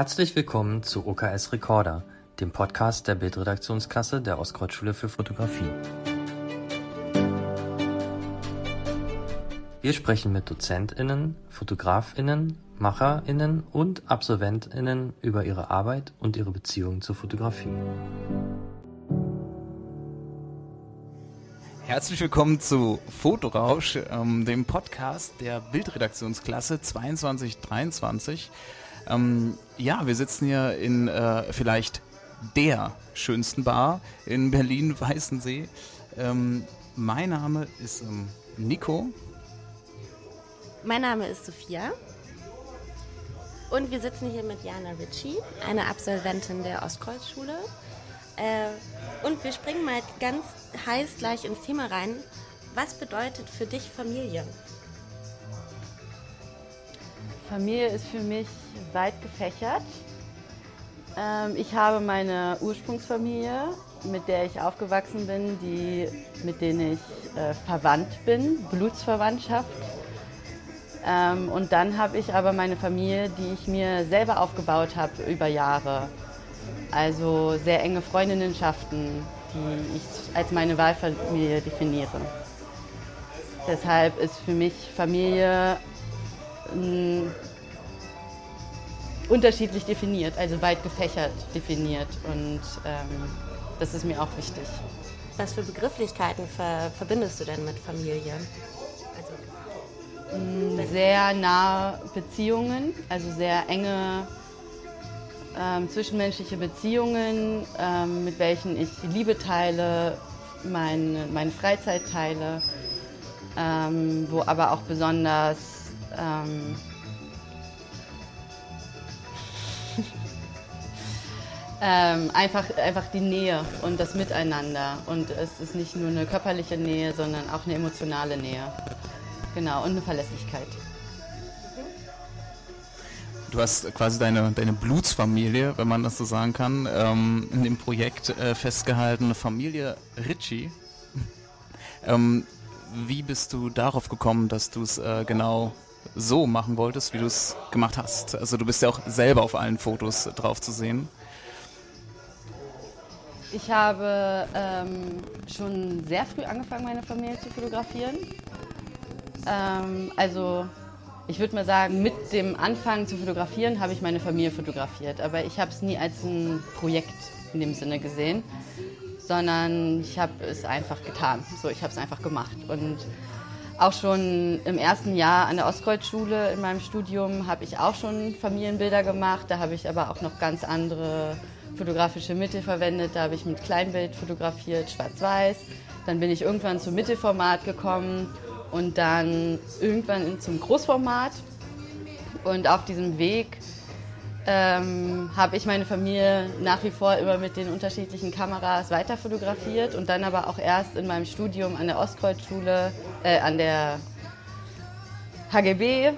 Herzlich willkommen zu OKS Recorder, dem Podcast der Bildredaktionsklasse der Ostkreuzschule für Fotografie. Wir sprechen mit DozentInnen, FotografInnen, MacherInnen und AbsolventInnen über ihre Arbeit und ihre Beziehung zur Fotografie. Herzlich willkommen zu Fotorausch, dem Podcast der Bildredaktionsklasse 2223. Ja, wir sitzen hier in vielleicht der schönsten Bar in Berlin-Weißensee. Mein Name ist Nico. Mein Name ist Sophia. Und wir sitzen hier mit Jana Ritchie, einer Absolventin der Ostkreuzschule. Und wir springen mal ganz heiß gleich ins Thema rein. Was bedeutet für dich Familie? Familie ist für mich weit gefächert. Ich habe meine Ursprungsfamilie, mit der ich aufgewachsen bin, mit denen ich verwandt bin, Blutsverwandtschaft. Und dann habe ich aber meine Familie, die ich mir selber aufgebaut habe über Jahre. Also sehr enge Freundinnenschaften, die ich als meine Wahlfamilie definiere. Deshalb ist für mich Familie unterschiedlich definiert, also weit gefächert definiert, und das ist mir auch wichtig. Was für Begrifflichkeiten verbindest du denn mit Familie? Also, sehr nahe Beziehungen, also sehr enge zwischenmenschliche Beziehungen, mit welchen ich Liebe teile, meine Freizeit teile, wo aber auch besonders einfach die Nähe und das Miteinander. Und es ist nicht nur eine körperliche Nähe, sondern auch eine emotionale Nähe. Genau, und eine Verlässlichkeit. Du hast quasi deine Blutsfamilie, wenn man das so sagen kann, in dem Projekt festgehalten, Familie Ritchie. Wie bist du darauf gekommen, dass du es genau so machen wolltest, wie du es gemacht hast? Also du bist ja auch selber auf allen Fotos drauf zu sehen. Ich habe schon sehr früh angefangen, meine Familie zu fotografieren. Also ich würde mal sagen, mit dem Anfang zu fotografieren habe ich meine Familie fotografiert. Aber ich habe es nie als ein Projekt in dem Sinne gesehen, sondern ich habe es einfach getan. So, ich habe es einfach gemacht. Und auch schon im ersten Jahr an der Ostkreuzschule in meinem Studium habe ich auch schon Familienbilder gemacht. Da habe ich aber auch noch ganz andere fotografische Mittel verwendet. Da habe ich mit Kleinbild fotografiert, schwarz-weiß. Dann bin ich irgendwann zum Mittelformat gekommen und dann irgendwann zum Großformat. Und auf diesem Weg habe ich meine Familie nach wie vor immer mit den unterschiedlichen Kameras weiter fotografiert und dann aber auch erst in meinem Studium an der Ostkreuzschule, an der HGB,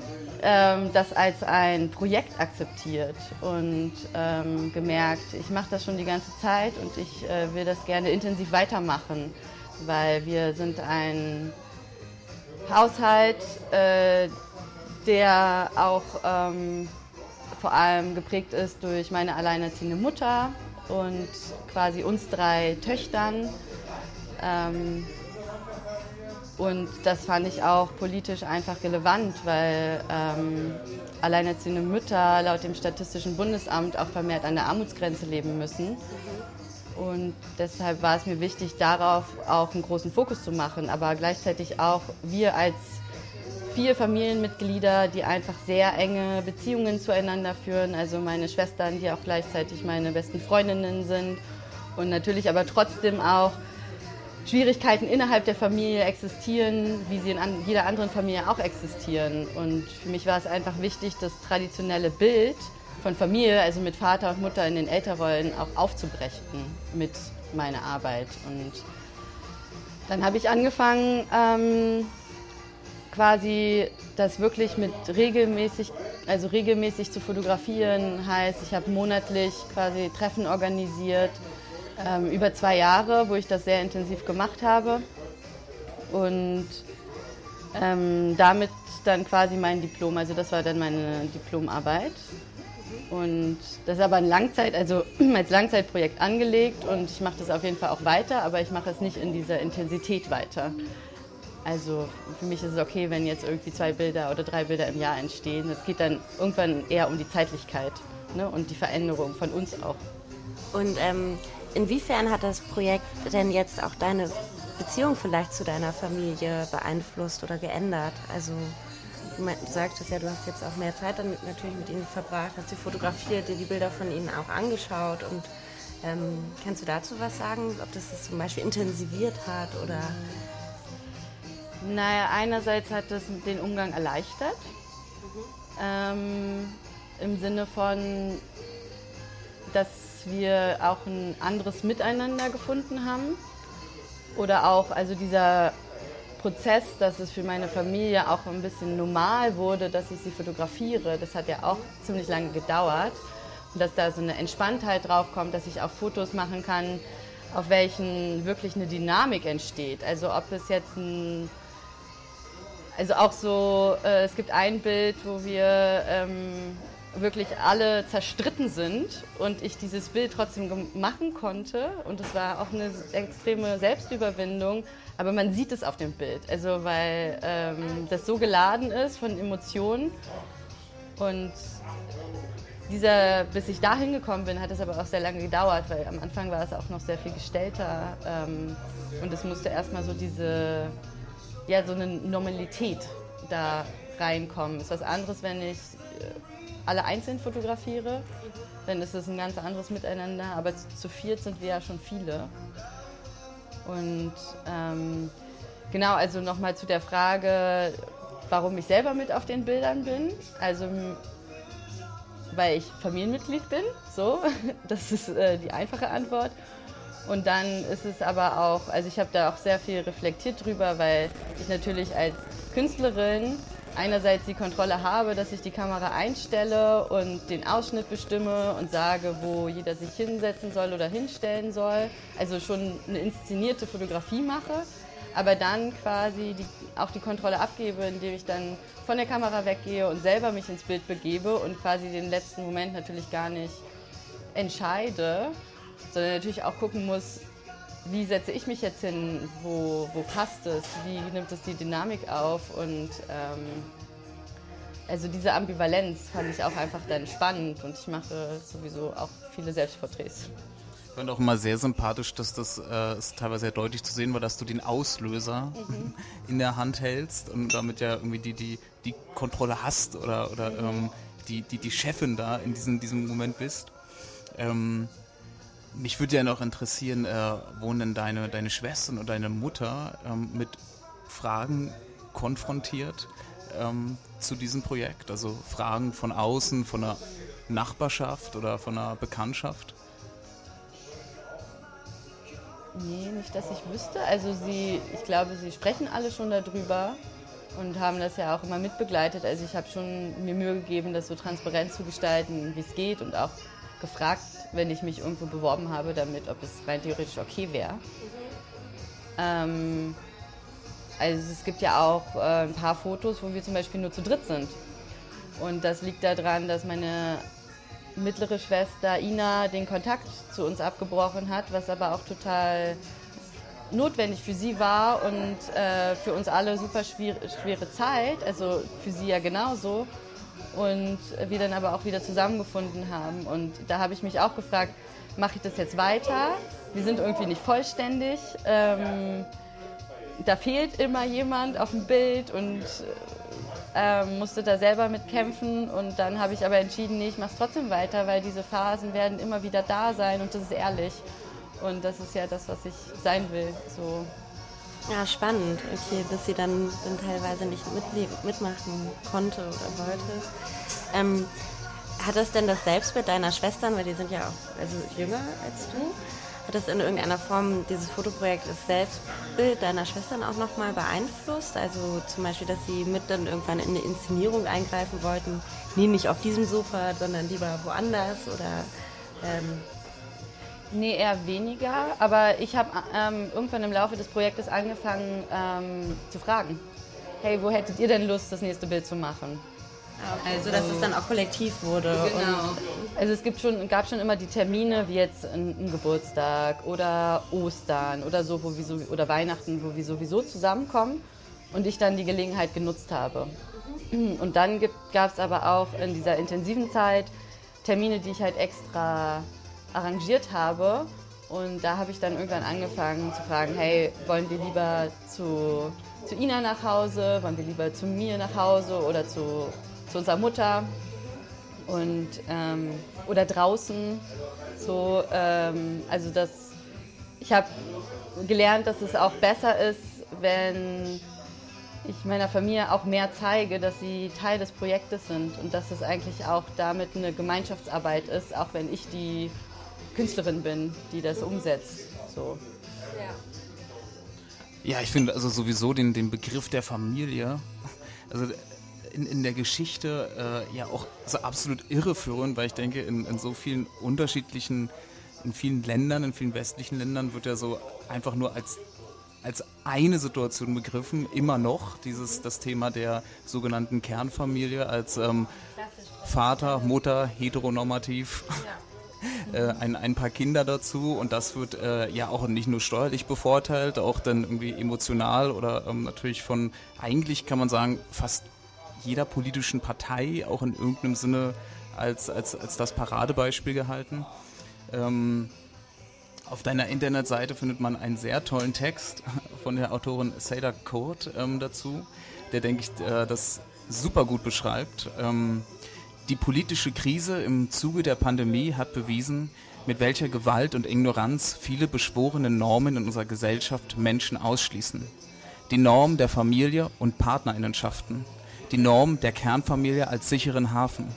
das als ein Projekt akzeptiert und gemerkt, ich mache das schon die ganze Zeit und ich will das gerne intensiv weitermachen, weil wir sind ein Haushalt, der auch vor allem geprägt ist durch meine alleinerziehende Mutter und quasi uns drei Töchtern. Und das fand ich auch politisch einfach relevant, weil alleinerziehende Mütter laut dem Statistischen Bundesamt auch vermehrt an der Armutsgrenze leben müssen. Und deshalb war es mir wichtig, darauf auch einen großen Fokus zu machen. Aber gleichzeitig auch wir als vier Familienmitglieder, die einfach sehr enge Beziehungen zueinander führen. Also meine Schwestern, die auch gleichzeitig meine besten Freundinnen sind. Und natürlich aber trotzdem auch Schwierigkeiten innerhalb der Familie existieren, wie sie in jeder anderen Familie auch existieren. Und für mich war es einfach wichtig, das traditionelle Bild von Familie, also mit Vater und Mutter in den Elternrollen, auch aufzubrechen mit meiner Arbeit. Und dann habe ich angefangen, quasi das wirklich mit regelmäßig zu fotografieren. Heißt, ich habe monatlich quasi Treffen organisiert, über 2 Jahre, wo ich das sehr intensiv gemacht habe. Und damit dann quasi mein Diplom, also das war dann meine Diplomarbeit. Und das ist aber ein als Langzeitprojekt angelegt und ich mache das auf jeden Fall auch weiter, aber ich mache es nicht in dieser Intensität weiter. Also für mich ist es okay, wenn jetzt irgendwie 2 Bilder oder 3 Bilder im Jahr entstehen. Es geht dann irgendwann eher um die Zeitlichkeit, ne, und die Veränderung von uns auch. Und inwiefern hat das Projekt denn jetzt auch deine Beziehung vielleicht zu deiner Familie beeinflusst oder geändert? Also du sagtest ja, du hast jetzt auch mehr Zeit damit natürlich mit ihnen verbracht, hast sie fotografiert, dir die Bilder von ihnen auch angeschaut. Und kannst du dazu was sagen, ob das zum Beispiel intensiviert hat oder... Naja, einerseits hat das den Umgang erleichtert, im Sinne von, dass wir auch ein anderes Miteinander gefunden haben oder auch also dieser Prozess, dass es für meine Familie auch ein bisschen normal wurde, dass ich sie fotografiere, das hat ja auch ziemlich lange gedauert und dass da so eine Entspanntheit drauf kommt, dass ich auch Fotos machen kann, auf welchen wirklich eine Dynamik entsteht. Also ob es jetzt es gibt ein Bild, wo wir wirklich alle zerstritten sind und ich dieses Bild trotzdem machen konnte und es war auch eine extreme Selbstüberwindung, aber man sieht es auf dem Bild, also weil das so geladen ist von Emotionen und bis ich dahin gekommen bin, hat es aber auch sehr lange gedauert, weil am Anfang war es auch noch sehr viel gestellter und es musste erstmal so so eine Normalität da reinkommen. Ist was anderes, wenn ich alle einzeln fotografiere, dann ist es ein ganz anderes Miteinander, aber zu viert sind wir ja schon viele. Und genau, also nochmal zu der Frage, warum ich selber mit auf den Bildern bin. Also weil ich Familienmitglied bin, so, das ist die einfache Antwort. Und dann ist es aber auch, also ich habe da auch sehr viel reflektiert drüber, weil ich natürlich als Künstlerin einerseits die Kontrolle habe, dass ich die Kamera einstelle und den Ausschnitt bestimme und sage, wo jeder sich hinsetzen soll oder hinstellen soll, also schon eine inszenierte Fotografie mache, aber dann quasi auch die Kontrolle abgebe, indem ich dann von der Kamera weggehe und selber mich ins Bild begebe und quasi den letzten Moment natürlich gar nicht entscheide, sondern natürlich auch gucken muss, wie setze ich mich jetzt hin, wo passt es, wie nimmt es die Dynamik auf und also diese Ambivalenz fand ich auch einfach dann spannend und ich mache sowieso auch viele Selbstporträts. Ich fand auch immer sehr sympathisch, dass das ist teilweise sehr deutlich zu sehen war, dass du den Auslöser in der Hand hältst und damit ja irgendwie die Kontrolle hast oder die Chefin da in diesem Moment bist. Mich würde ja noch interessieren, wurden denn deine Schwestern und deine Mutter mit Fragen konfrontiert zu diesem Projekt? Also Fragen von außen, von der Nachbarschaft oder von einer Bekanntschaft? Nee, nicht, dass ich wüsste. Also ich glaube, sie sprechen alle schon darüber und haben das ja auch immer mitbegleitet. Also ich habe schon mir Mühe gegeben, das so transparent zu gestalten, wie es geht und auch gefragt, wenn ich mich irgendwo beworben habe damit, ob es rein theoretisch okay wäre. Also es gibt ja auch ein paar Fotos, wo wir zum Beispiel nur zu dritt sind. Und das liegt daran, dass meine mittlere Schwester Ina den Kontakt zu uns abgebrochen hat, was aber auch total notwendig für sie war und für uns alle super schwere Zeit, also für sie ja genauso. Und wir dann aber auch wieder zusammengefunden haben und da habe ich mich auch gefragt, mache ich das jetzt weiter? Wir sind irgendwie nicht vollständig, da fehlt immer jemand auf dem Bild und musste da selber mitkämpfen und dann habe ich aber entschieden, nee, ich mache es trotzdem weiter, weil diese Phasen werden immer wieder da sein und das ist ehrlich und das ist ja das, was ich sein will. So. Ja, spannend, okay, dass sie dann teilweise nicht mitmachen konnte oder wollte. Hat das denn das Selbstbild deiner Schwestern, weil die sind ja auch jünger als du, hat das in irgendeiner Form, dieses Fotoprojekt, das Selbstbild deiner Schwestern auch nochmal beeinflusst? Also zum Beispiel, dass sie mit dann irgendwann in eine Inszenierung eingreifen wollten, nee, nicht auf diesem Sofa, sondern lieber woanders oder... Nee, eher weniger, aber ich habe irgendwann im Laufe des Projektes angefangen zu fragen, hey, wo hättet ihr denn Lust, das nächste Bild zu machen? Also dass es dann auch kollektiv wurde. Genau. Und, also es gab schon immer die Termine, wie jetzt ein Geburtstag oder Ostern oder so, wo wir so, oder Weihnachten, wo wir sowieso zusammenkommen und ich dann die Gelegenheit genutzt habe. Und dann gab es aber auch in dieser intensiven Zeit Termine, die ich halt extra arrangiert habe. Und da habe ich dann irgendwann angefangen zu fragen, hey, wollen wir lieber zu Ina nach Hause, wollen wir lieber zu mir nach Hause oder zu unserer Mutter und, oder draußen. So, also das, ich habe gelernt, dass es auch besser ist, wenn ich meiner Familie auch mehr zeige, dass sie Teil des Projektes sind und dass es eigentlich auch damit eine Gemeinschaftsarbeit ist, auch wenn ich die Künstlerin bin, die das umsetzt. So. Ja, ich finde also sowieso den Begriff der Familie, also in der Geschichte ja auch so absolut irreführend, weil ich denke, in so vielen unterschiedlichen, in vielen Ländern, in vielen westlichen Ländern wird ja so einfach nur als eine Situation begriffen, immer noch das Thema der sogenannten Kernfamilie als Vater, Mutter, heteronormativ, ja. ein paar Kinder dazu und das wird ja auch nicht nur steuerlich bevorteilt, auch dann irgendwie emotional oder natürlich von, eigentlich kann man sagen, fast jeder politischen Partei auch in irgendeinem Sinne als das Paradebeispiel gehalten. Auf deiner Internetseite findet man einen sehr tollen Text von der Autorin Seda Kurt dazu, der, denke ich, das super gut beschreibt. Die politische Krise im Zuge der Pandemie hat bewiesen, mit welcher Gewalt und Ignoranz viele beschworene Normen in unserer Gesellschaft Menschen ausschließen. Die Norm der Familie und Partnerinnenschaften. Die Norm der Kernfamilie als sicheren Hafen.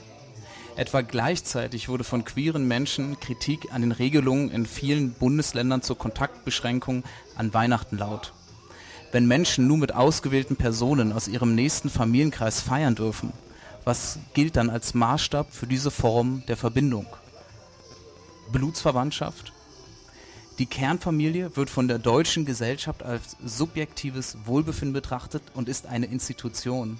Etwa gleichzeitig wurde von queeren Menschen Kritik an den Regelungen in vielen Bundesländern zur Kontaktbeschränkung an Weihnachten laut. Wenn Menschen nur mit ausgewählten Personen aus ihrem nächsten Familienkreis feiern dürfen, was gilt dann als Maßstab für diese Form der Verbindung? Blutsverwandtschaft? Die Kernfamilie wird von der deutschen Gesellschaft als subjektives Wohlbefinden betrachtet und ist eine Institution.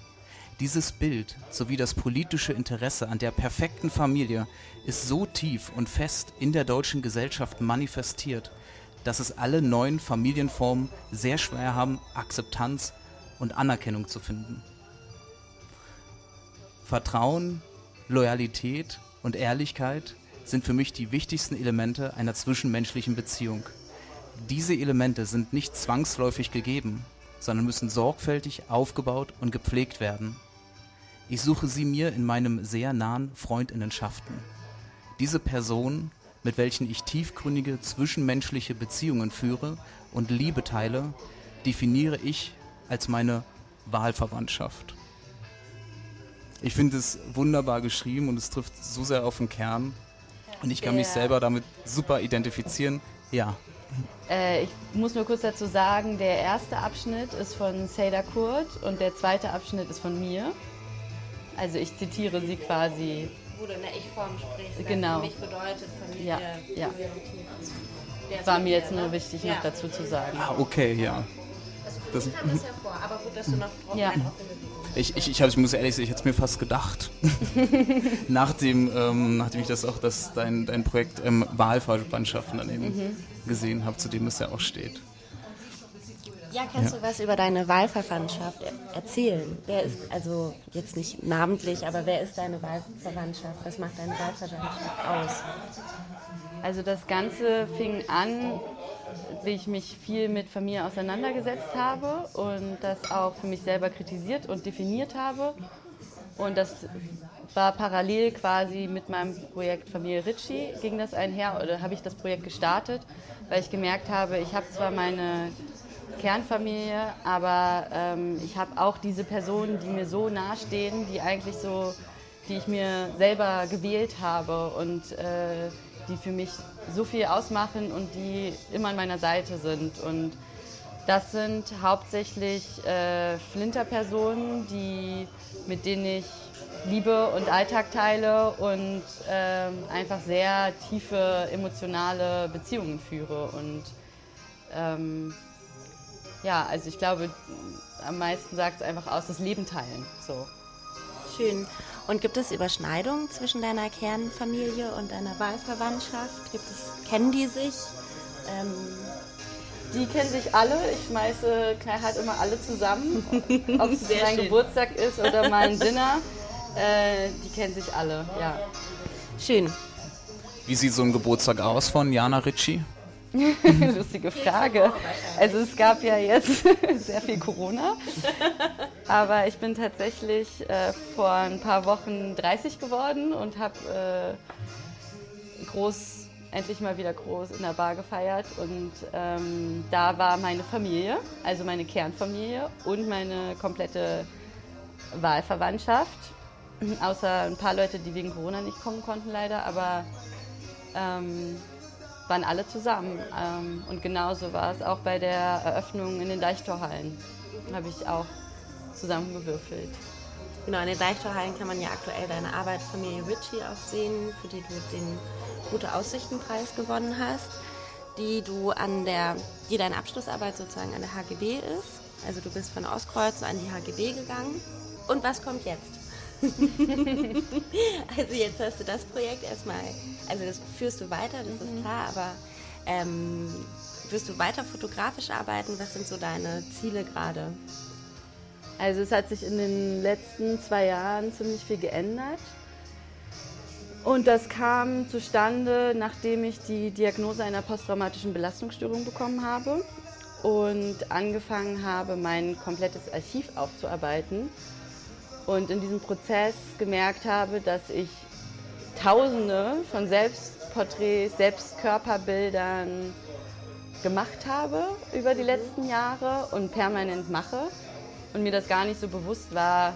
Dieses Bild sowie das politische Interesse an der perfekten Familie ist so tief und fest in der deutschen Gesellschaft manifestiert, dass es alle neuen Familienformen sehr schwer haben, Akzeptanz und Anerkennung zu finden. Vertrauen, Loyalität und Ehrlichkeit sind für mich die wichtigsten Elemente einer zwischenmenschlichen Beziehung. Diese Elemente sind nicht zwangsläufig gegeben, sondern müssen sorgfältig aufgebaut und gepflegt werden. Ich suche sie mir in meinem sehr nahen Freundinnenschaften. Diese Personen, mit welchen ich tiefgründige zwischenmenschliche Beziehungen führe und Liebe teile, definiere ich als meine Wahlverwandtschaft. Ich finde es wunderbar geschrieben und es trifft so sehr auf den Kern. Und ich kann mich selber damit super identifizieren. Ja. Ich muss nur kurz dazu sagen, der erste Abschnitt ist von Seda Kurt und der zweite Abschnitt ist von mir. Also ich zitiere sie quasi. Wo du in der Ich-Form sprichst, genau. Für mich bedeutet Familie. Ja. Das war mir jetzt nur wichtig, noch dazu zu sagen. Ah, okay, ja. Also für das kam es ja vor, aber gut, dass du noch drauf Ich muss ehrlich sagen, ich hätte es mir fast gedacht, nachdem ich dein Projekt Wahlverwandtschaften dann eben gesehen habe, zu dem es ja auch steht. Ja, kannst du was über deine Wahlverwandtschaft erzählen? Wer ist, also jetzt nicht namentlich, aber wer ist deine Wahlverwandtschaft? Was macht deine Wahlverwandtschaft aus? Also das Ganze fing an, wie ich mich viel mit Familie auseinandergesetzt habe und das auch für mich selber kritisiert und definiert habe. Und das war parallel quasi mit meinem Projekt Familie Ritchie, ging das einher oder habe ich das Projekt gestartet, weil ich gemerkt habe, ich habe zwar meine Kernfamilie, aber ich habe auch diese Personen, die mir so nahestehen, die ich mir selber gewählt habe und die für mich so viel ausmachen und die immer an meiner Seite sind. Und das sind hauptsächlich Flinterpersonen, mit denen ich Liebe und Alltag teile und einfach sehr tiefe emotionale Beziehungen führe. Und also ich glaube, am meisten sagt es einfach aus, das Leben teilen. So. Schön. Und gibt es Überschneidungen zwischen deiner Kernfamilie und deiner Wahlverwandtschaft? Kennen die sich? Die kennen sich alle. Ich schmeiße halt immer alle zusammen, ob es mein Geburtstag ist oder mein Dinner. Die kennen sich alle, ja. Schön. Wie sieht so ein Geburtstag aus von Jana Ritchie? Lustige Frage. Also es gab ja jetzt sehr viel Corona, aber ich bin tatsächlich vor ein paar Wochen 30 geworden und habe endlich mal wieder groß in der Bar gefeiert, und da war meine Familie, also meine Kernfamilie und meine komplette Wahlverwandtschaft, außer ein paar Leute, die wegen Corona nicht kommen konnten leider, aber waren alle zusammen. Und genauso war es auch bei der Eröffnung in den Deichtorhallen. Habe ich auch zusammengewürfelt. Genau, in den Deichtorhallen kann man ja aktuell deine Arbeit Familie Ritchie auch sehen, für die du den Gute-Aussichten-Preis gewonnen hast, die deine Abschlussarbeit sozusagen an der HGB ist. Also du bist von Ostkreuz an die HGB gegangen. Und was kommt jetzt? Also jetzt hast du das Projekt erstmal, also das führst du weiter, das ist klar, aber wirst du weiter fotografisch arbeiten? Was sind so deine Ziele gerade? Also es hat sich in den letzten 2 Jahren ziemlich viel geändert, und das kam zustande, nachdem ich die Diagnose einer posttraumatischen Belastungsstörung bekommen habe und angefangen habe, mein komplettes Archiv aufzuarbeiten. Und in diesem Prozess gemerkt habe, dass ich Tausende von Selbstporträts, Selbstkörperbildern gemacht habe über die letzten Jahre und permanent mache. Und mir das gar nicht so bewusst war,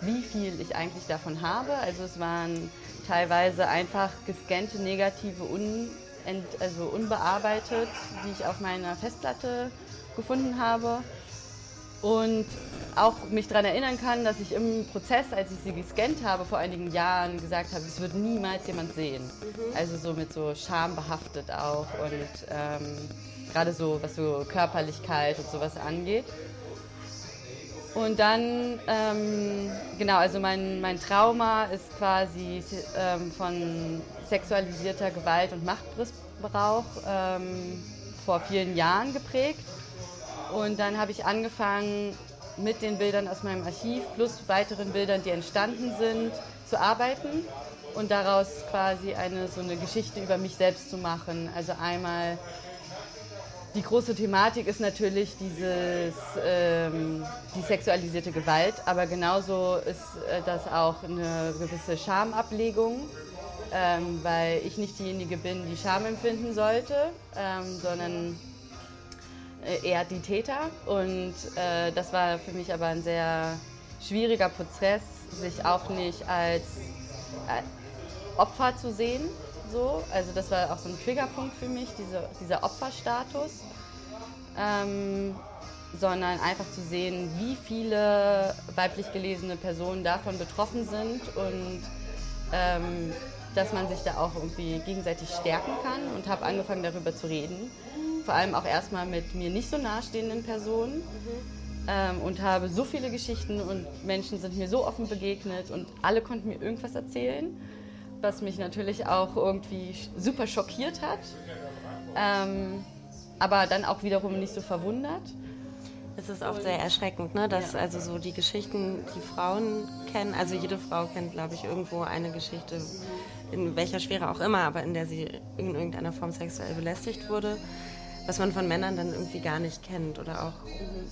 wie viel ich eigentlich davon habe. Also es waren teilweise einfach gescannte Negative, unbearbeitet, die ich auf meiner Festplatte gefunden habe. Und auch mich daran erinnern kann, dass ich im Prozess, als ich sie gescannt habe vor einigen Jahren, gesagt habe, es wird niemals jemand sehen. Also so mit so Scham behaftet auch, und gerade so, was so Körperlichkeit und sowas angeht. Und dann, also mein Trauma ist quasi von sexualisierter Gewalt und Machtmissbrauch vor vielen Jahren geprägt. Und dann habe ich angefangen, mit den Bildern aus meinem Archiv plus weiteren Bildern, die entstanden sind, zu arbeiten und daraus quasi so eine Geschichte über mich selbst zu machen. Also einmal die große Thematik ist natürlich die sexualisierte Gewalt, aber genauso ist das auch eine gewisse Schamablegung, weil ich nicht diejenige bin, die Scham empfinden sollte, sondern eher die Täter, und das war für mich aber ein sehr schwieriger Prozess, sich auch nicht als Opfer zu sehen. So. Also das war auch so ein Triggerpunkt für mich, dieser Opferstatus, sondern einfach zu sehen, wie viele weiblich gelesene Personen davon betroffen sind, und dass man sich da auch irgendwie gegenseitig stärken kann, und habe angefangen, darüber zu reden. Vor allem auch erstmal mit mir nicht so nahestehenden Personen, und habe so viele Geschichten, und Menschen sind mir so offen begegnet, und alle konnten mir irgendwas erzählen, was mich natürlich auch irgendwie super schockiert hat, aber dann auch wiederum nicht so verwundert. Es ist oft sehr erschreckend, ne? Dass also so die Geschichten, die Frauen kennen, also jede Frau kennt, glaube ich, irgendwo eine Geschichte, in welcher Schwere auch immer, aber in der sie in irgendeiner Form sexuell belästigt wurde, was man von Männern dann irgendwie gar nicht kennt, oder auch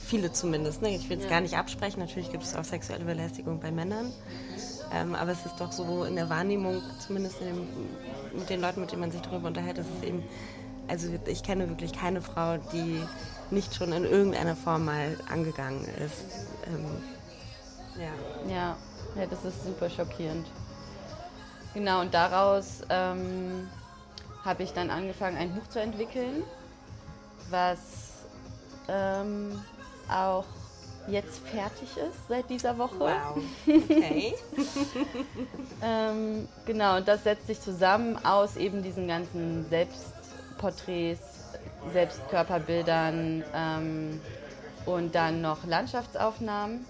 viele zumindest. Ne? Ich will es gar nicht absprechen, natürlich gibt es auch sexuelle Belästigung bei Männern, aber es ist doch so in der Wahrnehmung, zumindest mit den Leuten, mit denen man sich darüber unterhält, dass es eben, also ich kenne wirklich keine Frau, die nicht schon in irgendeiner Form mal angegangen ist. Ja, das ist super schockierend. Genau, und daraus habe ich dann angefangen, ein Buch zu entwickeln, was auch jetzt fertig ist seit dieser Woche. Wow, okay. Und das setzt sich zusammen aus eben diesen ganzen Selbstporträts, Selbstkörperbildern und dann noch Landschaftsaufnahmen.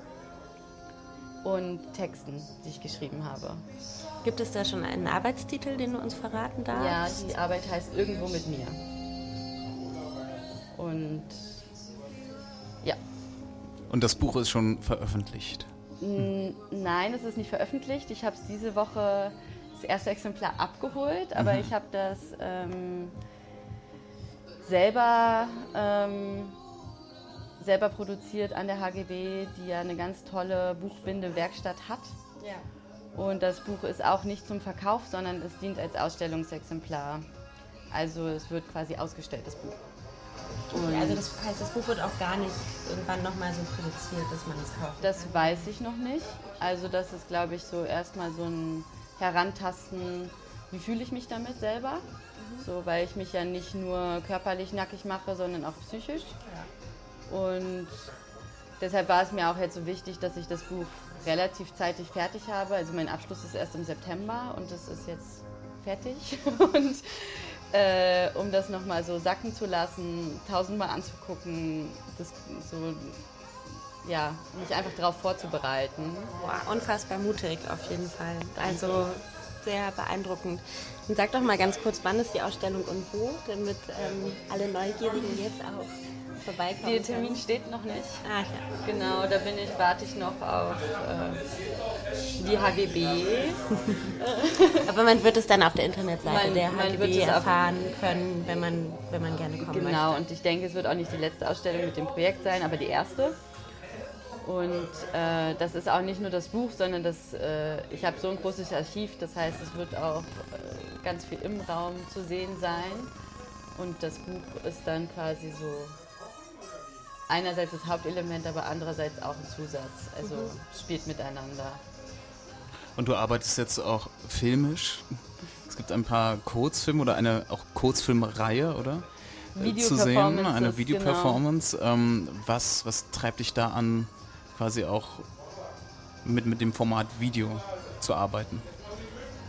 und Texten, die ich geschrieben habe. Gibt es da schon einen Arbeitstitel, den du uns verraten darfst? Ja, die Arbeit heißt Irgendwo mit mir. Und ja. Und das Buch ist schon veröffentlicht? Nein, es ist nicht veröffentlicht. Ich habe es diese Woche das erste Exemplar abgeholt, aber ich habe das selber produziert an der HGB, die ja eine ganz tolle Buchbindewerkstatt hat. Ja. Und das Buch ist auch nicht zum Verkauf, sondern es dient als Ausstellungsexemplar. Also es wird quasi ausgestellt, das Buch. Und also das heißt, das Buch wird auch gar nicht irgendwann nochmal so produziert, dass man es kauft? Das weiß ich noch nicht. Also das ist, glaube ich, so erstmal so ein Herantasten, wie fühle ich mich damit selber? So, weil ich mich ja nicht nur körperlich nackig mache, sondern auch psychisch. Ja. Und deshalb war es mir auch jetzt so wichtig, dass ich das Buch relativ zeitig fertig habe. Also mein Abschluss ist erst im September und das ist jetzt fertig. Und um das nochmal so sacken zu lassen, 1000-mal anzugucken, das so, ja, mich einfach darauf vorzubereiten. Wow, unfassbar mutig auf jeden Fall. Also sehr beeindruckend. Und sag doch mal ganz kurz, wann ist die Ausstellung und wo, damit alle Neugierigen jetzt auch vorbeikommen. Der Termin steht noch nicht. Ach ja. Genau, da warte ich noch auf die HGB. Aber man wird es dann auf der Internetseite der HGB erfahren können, wenn man gerne kommen möchte. Genau, und ich denke, es wird auch nicht die letzte Ausstellung mit dem Projekt sein, aber die erste. Und das ist auch nicht nur das Buch, sondern ich habe so ein großes Archiv, das heißt, es wird auch ganz viel im Raum zu sehen sein. Und das Buch ist dann quasi so einerseits das Hauptelement, aber andererseits auch ein Zusatz, also spielt miteinander. Und du arbeitest jetzt auch filmisch. Es gibt ein paar Kurzfilme oder eine auch Kurzfilmreihe, oder? Zu sehen, eine Videoperformance. Genau. Was treibt dich da an, quasi auch mit dem Format Video zu arbeiten?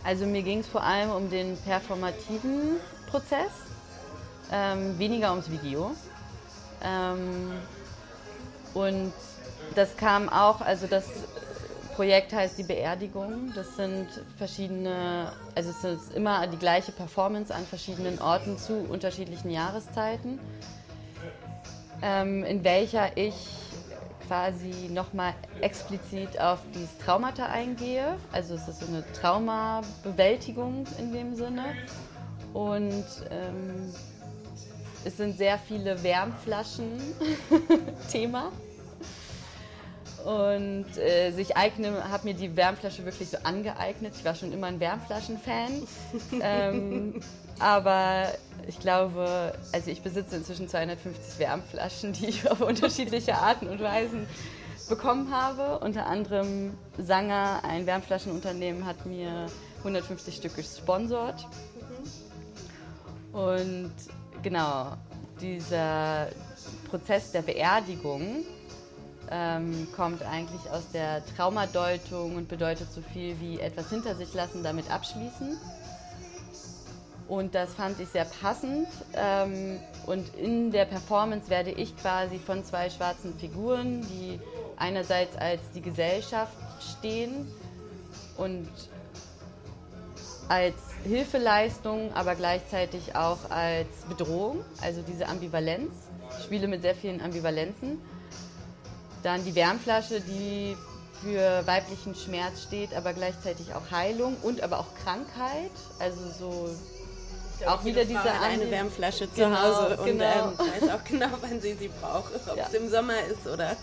Also mir ging es vor allem um den performativen Prozess, weniger ums Video. Und das kam auch, also das Projekt heißt die Beerdigung. Das sind verschiedene, also es ist immer die gleiche Performance an verschiedenen Orten zu unterschiedlichen Jahreszeiten, in welcher ich quasi nochmal explizit auf dieses Traumata eingehe. Also es ist so eine Traumabewältigung in dem Sinne. Und es sind sehr viele Wärmflaschen Thema. Und habe mir die Wärmflasche wirklich so angeeignet. Ich war schon immer ein Wärmflaschen-Fan. Aber ich glaube, also ich besitze inzwischen 250 Wärmflaschen, die ich auf unterschiedliche Arten und Weisen bekommen habe. Unter anderem Sanger, ein Wärmflaschenunternehmen, hat mir 150 Stück gesponsert. Und genau, dieser Prozess der Beerdigung kommt eigentlich aus der Traumadeutung und bedeutet so viel wie etwas hinter sich lassen, damit abschließen. Und das fand ich sehr passend. Und in der Performance werde ich quasi von zwei schwarzen Figuren, die einerseits als die Gesellschaft stehen und als Hilfeleistung, aber gleichzeitig auch als Bedrohung, also diese Ambivalenz. Ich spiele mit sehr vielen Ambivalenzen. Dann die Wärmflasche, die für weiblichen Schmerz steht, aber gleichzeitig auch Heilung und aber auch Krankheit. Also so auch wieder diese eine Wärmflasche zu Hause und weiß auch genau, wann sie braucht, ob es im Sommer ist oder.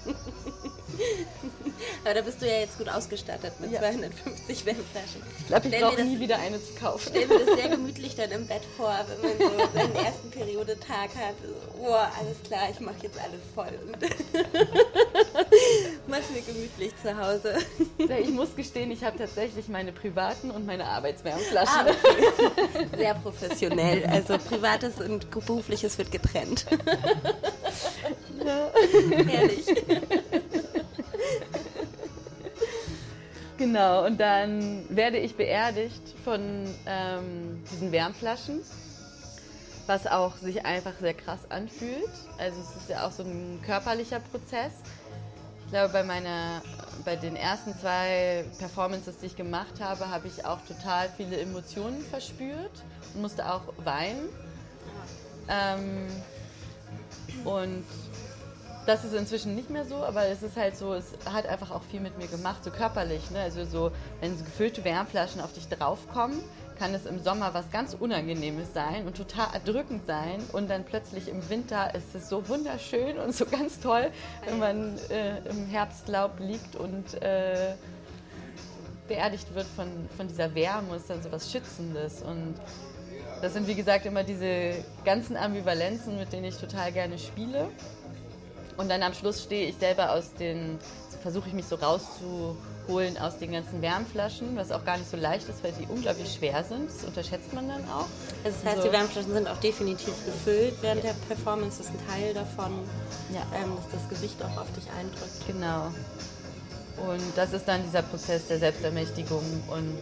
Aber da bist du ja jetzt gut ausgestattet mit 250 Wärmflaschen. Ich glaube, ich brauche nie wieder eine zu kaufen. Stell mir das sehr gemütlich dann im Bett vor, wenn man so seinen ersten Periodetag hat. So, alles klar, ich mache jetzt alles voll. Mach's mir gemütlich zu Hause. Ich muss gestehen, ich habe tatsächlich meine privaten und meine Arbeitswärmflaschen. Ah, okay. Sehr professionell. Also Privates und Berufliches wird getrennt. Ja. Herrlich. Genau, und dann werde ich beerdigt von diesen Wärmflaschen, was auch sich einfach sehr krass anfühlt. Also es ist ja auch so ein körperlicher Prozess. Ich glaube, bei meiner bei den ersten zwei Performances, die ich gemacht habe, habe ich auch total viele Emotionen verspürt und musste auch weinen. Und das ist inzwischen nicht mehr so, aber es ist halt so, es hat einfach auch viel mit mir gemacht, so körperlich, ne? Also so, wenn so gefüllte Wärmflaschen auf dich draufkommen, kann es im Sommer was ganz Unangenehmes sein und total erdrückend sein, und dann plötzlich im Winter ist es so wunderschön und so ganz toll, wenn man im Herbstlaub liegt und beerdigt wird von dieser Wärme, ist dann so was Schützendes. Und das sind, wie gesagt, immer diese ganzen Ambivalenzen, mit denen ich total gerne spiele. Und dann am Schluss stehe ich selber versuche ich mich so rauszuholen aus den ganzen Wärmflaschen, was auch gar nicht so leicht ist, weil die unglaublich schwer sind. Das unterschätzt man dann auch. Also das heißt, so, die Wärmflaschen sind auch definitiv gefüllt während der Performance. Das ist ein Teil davon, dass das Gewicht auch auf dich eindrückt. Genau. Und das ist dann dieser Prozess der Selbstermächtigung und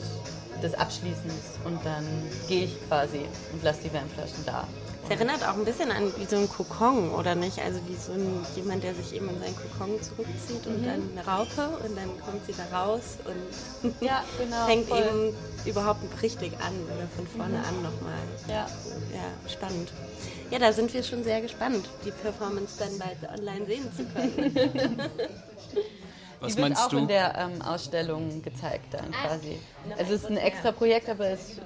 des Abschließens. Und dann gehe ich quasi und lasse die Wärmflaschen da. Es erinnert auch ein bisschen an wie so ein Kokon, oder nicht? Also wie so jemand, der sich eben in seinen Kokon zurückzieht und dann eine Raupe, und dann kommt sie da raus und fängt eben überhaupt richtig an oder von vorne an nochmal. Ja, spannend. Ja, da sind wir schon sehr gespannt, die Performance dann bald online sehen zu können. Was meinst du? Die wird auch in der Ausstellung gezeigt dann quasi. Also es ist ein extra Projekt, aber es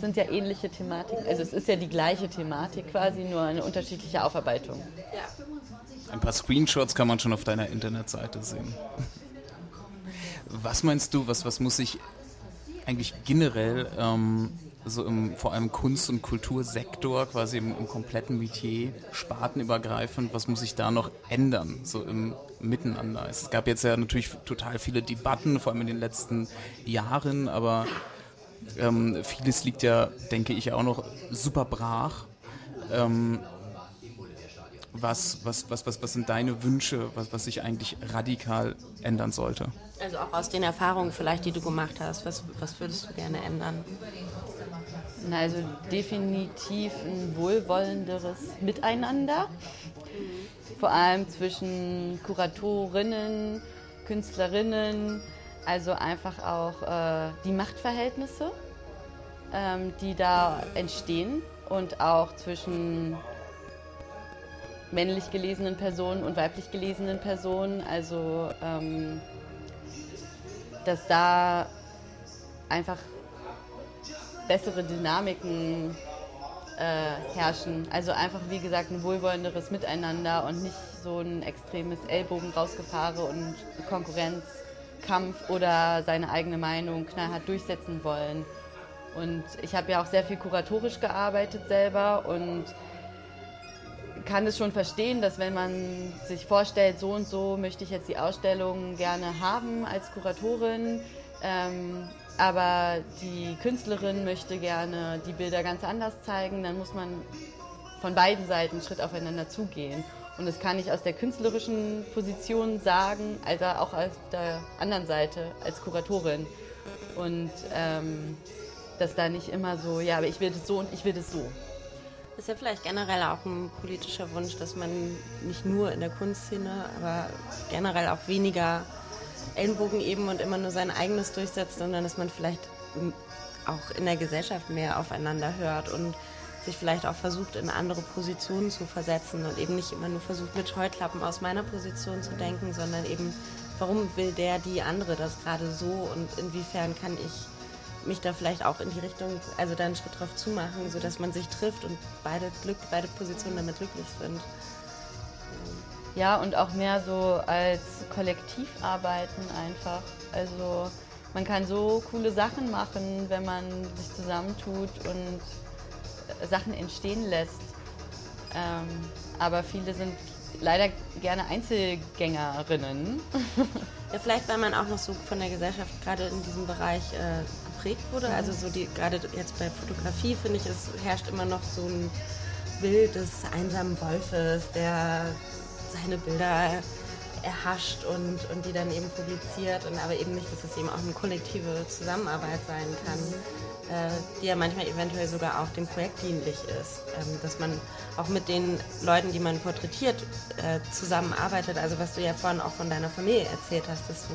sind ja ähnliche Thematiken, also es ist ja die gleiche Thematik quasi, nur eine unterschiedliche Aufarbeitung. Ja. Ein paar Screenshots kann man schon auf deiner Internetseite sehen. Was meinst du, was muss sich eigentlich generell so vor allem Kunst- und Kultursektor, quasi im kompletten Metier, spartenübergreifend, was muss sich da noch ändern, so im Miteinander? Es gab jetzt ja natürlich total viele Debatten, vor allem in den letzten Jahren, aber vieles liegt ja, denke ich, auch noch super brach. Was sind deine Wünsche, was sich eigentlich radikal ändern sollte? Also auch aus den Erfahrungen vielleicht, die du gemacht hast, was würdest du gerne ändern? Na, also definitiv ein wohlwollenderes Miteinander, vor allem zwischen Kuratorinnen, Künstlerinnen. Also einfach auch die Machtverhältnisse, die da entstehen, und auch zwischen männlich gelesenen Personen und weiblich gelesenen Personen. Also dass da einfach bessere Dynamiken herrschen. Also einfach, wie gesagt, ein wohlwollenderes Miteinander und nicht so ein extremes Ellbogen rausgefahre und Konkurrenz. Kampf oder seine eigene Meinung knallhart durchsetzen wollen. Und ich habe ja auch sehr viel kuratorisch gearbeitet selber und kann es schon verstehen, dass wenn man sich vorstellt, so und so möchte ich jetzt die Ausstellung gerne haben als Kuratorin, aber die Künstlerin möchte gerne die Bilder ganz anders zeigen, dann muss man von beiden Seiten einen Schritt aufeinander zugehen. Und das kann ich aus der künstlerischen Position sagen, also auch aus der anderen Seite als Kuratorin. Und dass da nicht immer so, ja, aber ich will das so und ich will das so. Das ist ja vielleicht generell auch ein politischer Wunsch, dass man nicht nur in der Kunstszene, aber generell auch weniger Ellenbogen eben und immer nur sein eigenes durchsetzt, sondern dass man vielleicht auch in der Gesellschaft mehr aufeinander hört und sich vielleicht auch versucht, in andere Positionen zu versetzen und eben nicht immer nur versucht, mit Scheuklappen aus meiner Position zu denken, sondern eben, warum will die andere das gerade so, und inwiefern kann ich mich da vielleicht auch in die Richtung, also da einen Schritt drauf zumachen, sodass man sich trifft und beide Positionen damit glücklich sind. Ja, und auch mehr so als Kollektiv arbeiten einfach, also man kann so coole Sachen machen, wenn man sich zusammentut und Sachen entstehen lässt, aber viele sind leider gerne Einzelgängerinnen. Ja, vielleicht, weil man auch noch so von der Gesellschaft gerade in diesem Bereich geprägt wurde, also so gerade jetzt bei Fotografie, finde ich, es herrscht immer noch so ein Bild des einsamen Wolfes, der seine Bilder erhascht und die dann eben publiziert, aber eben nicht, dass es eben auch eine kollektive Zusammenarbeit sein kann. die ja manchmal eventuell sogar auch dem Projekt dienlich ist. Dass man auch mit den Leuten, die man porträtiert, zusammenarbeitet. Also was du ja vorhin auch von deiner Familie erzählt hast, dass du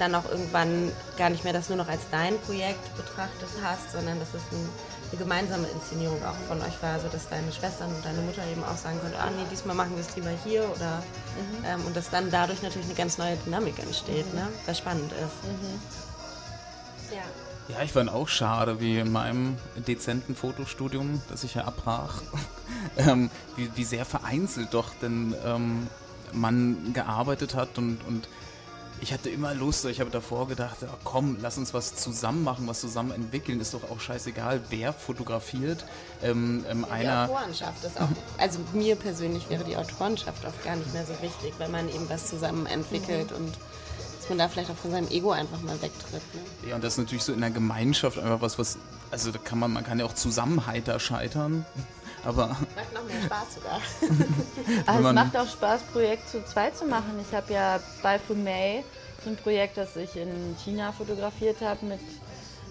dann auch irgendwann gar nicht mehr das nur noch als dein Projekt betrachtet hast, sondern dass es eine gemeinsame Inszenierung auch von euch war, so dass deine Schwestern und deine Mutter eben auch sagen konnten, ah nee, diesmal machen wir es lieber hier oder und dass dann dadurch natürlich eine ganz neue Dynamik entsteht, ne? Was spannend ist. Ja, ich fand auch schade, wie in meinem dezenten Fotostudium, das ich ja abbrach, wie sehr vereinzelt doch denn man gearbeitet hat und ich hatte immer Lust, ich habe davor gedacht, oh komm, lass uns was zusammen machen, was zusammen entwickeln, ist doch auch scheißegal, wer fotografiert. Die Autorenschaft ist auch, also mir persönlich wäre die Autorenschaft oft gar nicht mehr so wichtig, weil man eben was zusammen entwickelt und dass man da vielleicht auch von seinem Ego einfach mal wegtritt. Ne? Ja, und das ist natürlich so in der Gemeinschaft einfach was, also da kann man kann ja auch zusammen heiter scheitern. Aber macht noch mehr Spaß sogar. Aber es macht auch Spaß, Projekt zu zweit zu machen. Ich habe ja Baifu Mei, so ein Projekt, das ich in China fotografiert habe mit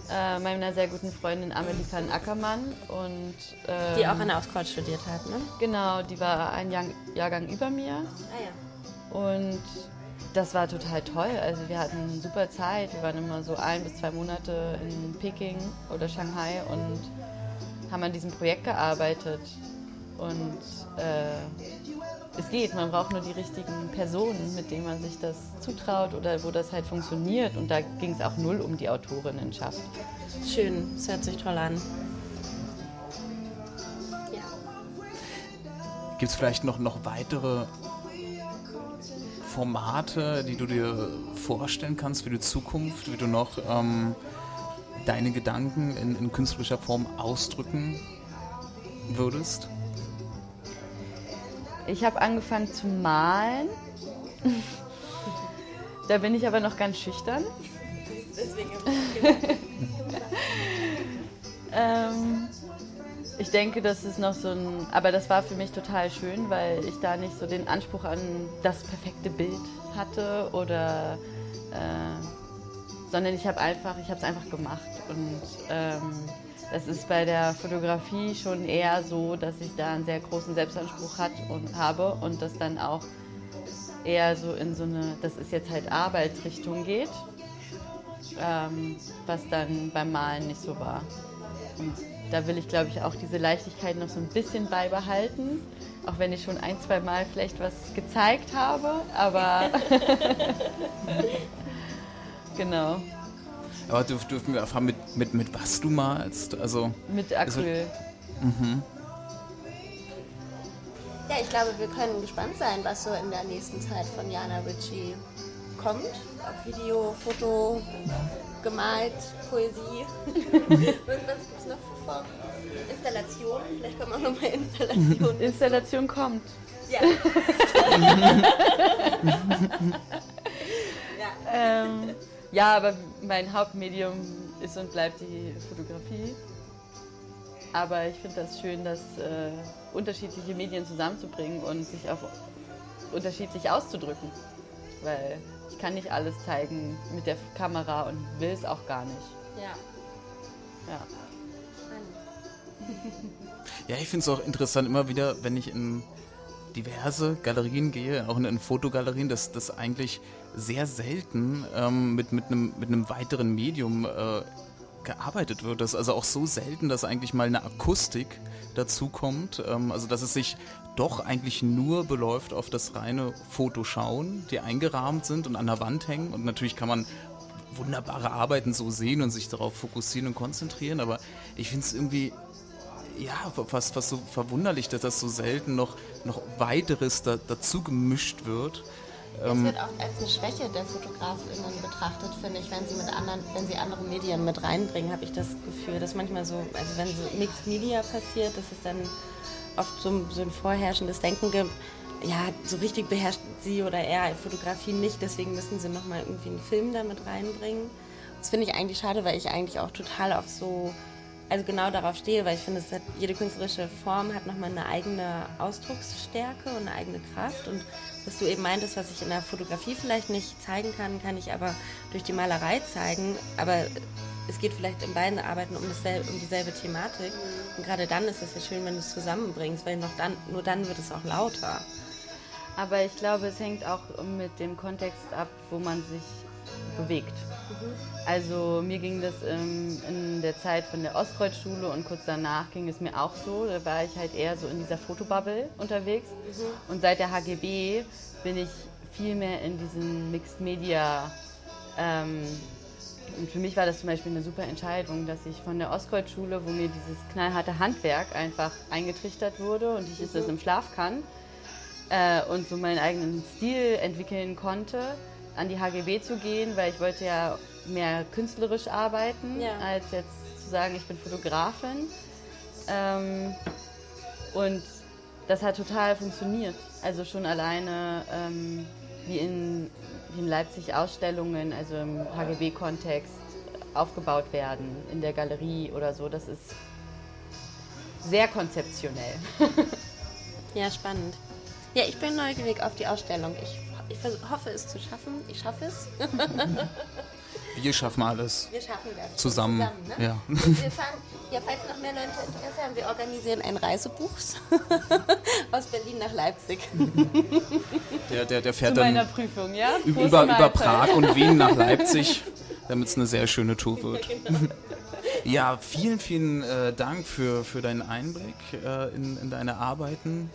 meiner sehr guten Freundin Amelie van Ackermann. Und, die auch an der Ostkreuz studiert hat, ne? Genau, die war ein Jahrgang über mir. Ah ja. Und das war total toll. Also wir hatten super Zeit. Wir waren immer so 1 bis 2 Monate in Peking oder Shanghai und haben an diesem Projekt gearbeitet und es geht, man braucht nur die richtigen Personen, mit denen man sich das zutraut oder wo das halt funktioniert und da ging es auch null um die Autorinnenschaft. Schön, das hört sich toll an. Ja. Gibt es vielleicht noch weitere Formate, die du dir vorstellen kannst für die Zukunft, wie du noch deine Gedanken in künstlerischer Form ausdrücken würdest? Ich habe angefangen zu malen. Da bin ich aber noch ganz schüchtern. Deswegen ich denke, das ist noch so ein... Aber das war für mich total schön, weil ich da nicht so den Anspruch an das perfekte Bild hatte oder... sondern ich habe es einfach gemacht und das ist bei der Fotografie schon eher so, dass ich da einen sehr großen Selbstanspruch habe und das dann auch eher so in so eine, das ist jetzt halt Arbeitsrichtung geht, was dann beim Malen nicht so war. Und da will ich, glaube ich, auch diese Leichtigkeit noch so ein bisschen beibehalten, auch wenn ich schon 1-2 Mal vielleicht was gezeigt habe, aber... Genau. Aber dürfen wir erfahren, mit was du malst? Also, mit Acryl. Ja, ich glaube, wir können gespannt sein, was so in der nächsten Zeit von Jana Ritchie kommt. Ob Video, Foto, gemalt, Poesie. Irgendwas gibt es noch von Installationen. Vielleicht kommen auch nochmal Installationen. Installation kommt. Ja. Ja, aber mein Hauptmedium ist und bleibt die Fotografie. Aber ich finde das schön, das unterschiedliche Medien zusammenzubringen und sich auch unterschiedlich auszudrücken. Weil ich kann nicht alles zeigen mit der Kamera und will es auch gar nicht. Ja. Ja, ich finde es auch interessant, immer wieder, wenn ich in diverse Galerien gehe, auch in Fotogalerien, dass das eigentlich sehr selten mit einem weiteren Medium gearbeitet wird. Das ist also auch so selten, dass eigentlich mal eine Akustik dazukommt. Also dass es sich doch eigentlich nur beläuft auf das reine Fotoschauen, die eingerahmt sind und an der Wand hängen. Und natürlich kann man wunderbare Arbeiten so sehen und sich darauf fokussieren und konzentrieren. Aber ich finde es irgendwie fast so verwunderlich, dass das so selten noch weiteres dazu gemischt wird. Das wird oft als eine Schwäche der FotografInnen betrachtet, finde ich, wenn sie andere Medien mit reinbringen, habe ich das Gefühl, dass manchmal so, also wenn so Mixed Media passiert, dass es dann oft so ein vorherrschendes Denken gibt, ja, so richtig beherrscht sie oder er Fotografie nicht, deswegen müssen sie nochmal irgendwie einen Film da mit reinbringen. Das finde ich eigentlich schade, weil ich eigentlich auch total auf so, also genau darauf stehe, weil ich finde, jede künstlerische Form hat nochmal eine eigene Ausdrucksstärke und eine eigene Kraft und was du eben meintest, was ich in der Fotografie vielleicht nicht zeigen kann, kann ich aber durch die Malerei zeigen, aber es geht vielleicht in beiden Arbeiten um dieselbe Thematik. Und gerade dann ist es ja schön, wenn du es zusammenbringst, weil nur dann wird es auch lauter. Aber ich glaube, es hängt auch mit dem Kontext ab, wo man sich bewegt. Also mir ging das in der Zeit von der Ostkreuzschule und kurz danach ging es mir auch so. Da war ich halt eher so in dieser Fotobubble unterwegs. Und seit der HGB bin ich viel mehr in diesen Mixed Media. Und für mich war das zum Beispiel eine super Entscheidung, dass ich von der Ostkreuzschule, wo mir dieses knallharte Handwerk einfach eingetrichtert wurde und ich es im Schlaf kann und so meinen eigenen Stil entwickeln konnte, an die HGB zu gehen, weil ich wollte ja mehr künstlerisch arbeiten, als jetzt zu sagen, ich bin Fotografin. Und das hat total funktioniert. Also schon alleine wie in Leipzig Ausstellungen, also im HGB-Kontext, aufgebaut werden, in der Galerie oder so. Das ist sehr konzeptionell. Ja, spannend. Ja, ich bin neugierig auf die Ausstellung. Ich hoffe, es zu schaffen. Ich schaffe es. Wir schaffen alles. Wir schaffen das. Zusammen, ne? Ja. Wir fahren, falls noch mehr Leute Interesse haben, wir organisieren ein Reisebuch aus Berlin nach Leipzig. Der fährt zu meiner Prüfung, ja? Über Prag und Wien nach Leipzig, damit es eine sehr schöne Tour wird. Ja, genau. Ja, vielen, vielen Dank für deinen Einblick in deine Arbeiten.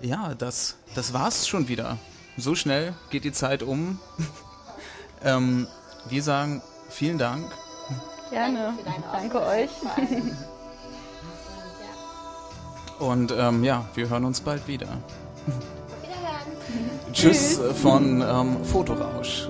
Ja, das war's schon wieder. So schnell geht die Zeit um. Wir sagen vielen Dank. Gerne. Danke euch. Und wir hören uns bald wieder. Auf Wiederhören. Tschüss von Fotorausch.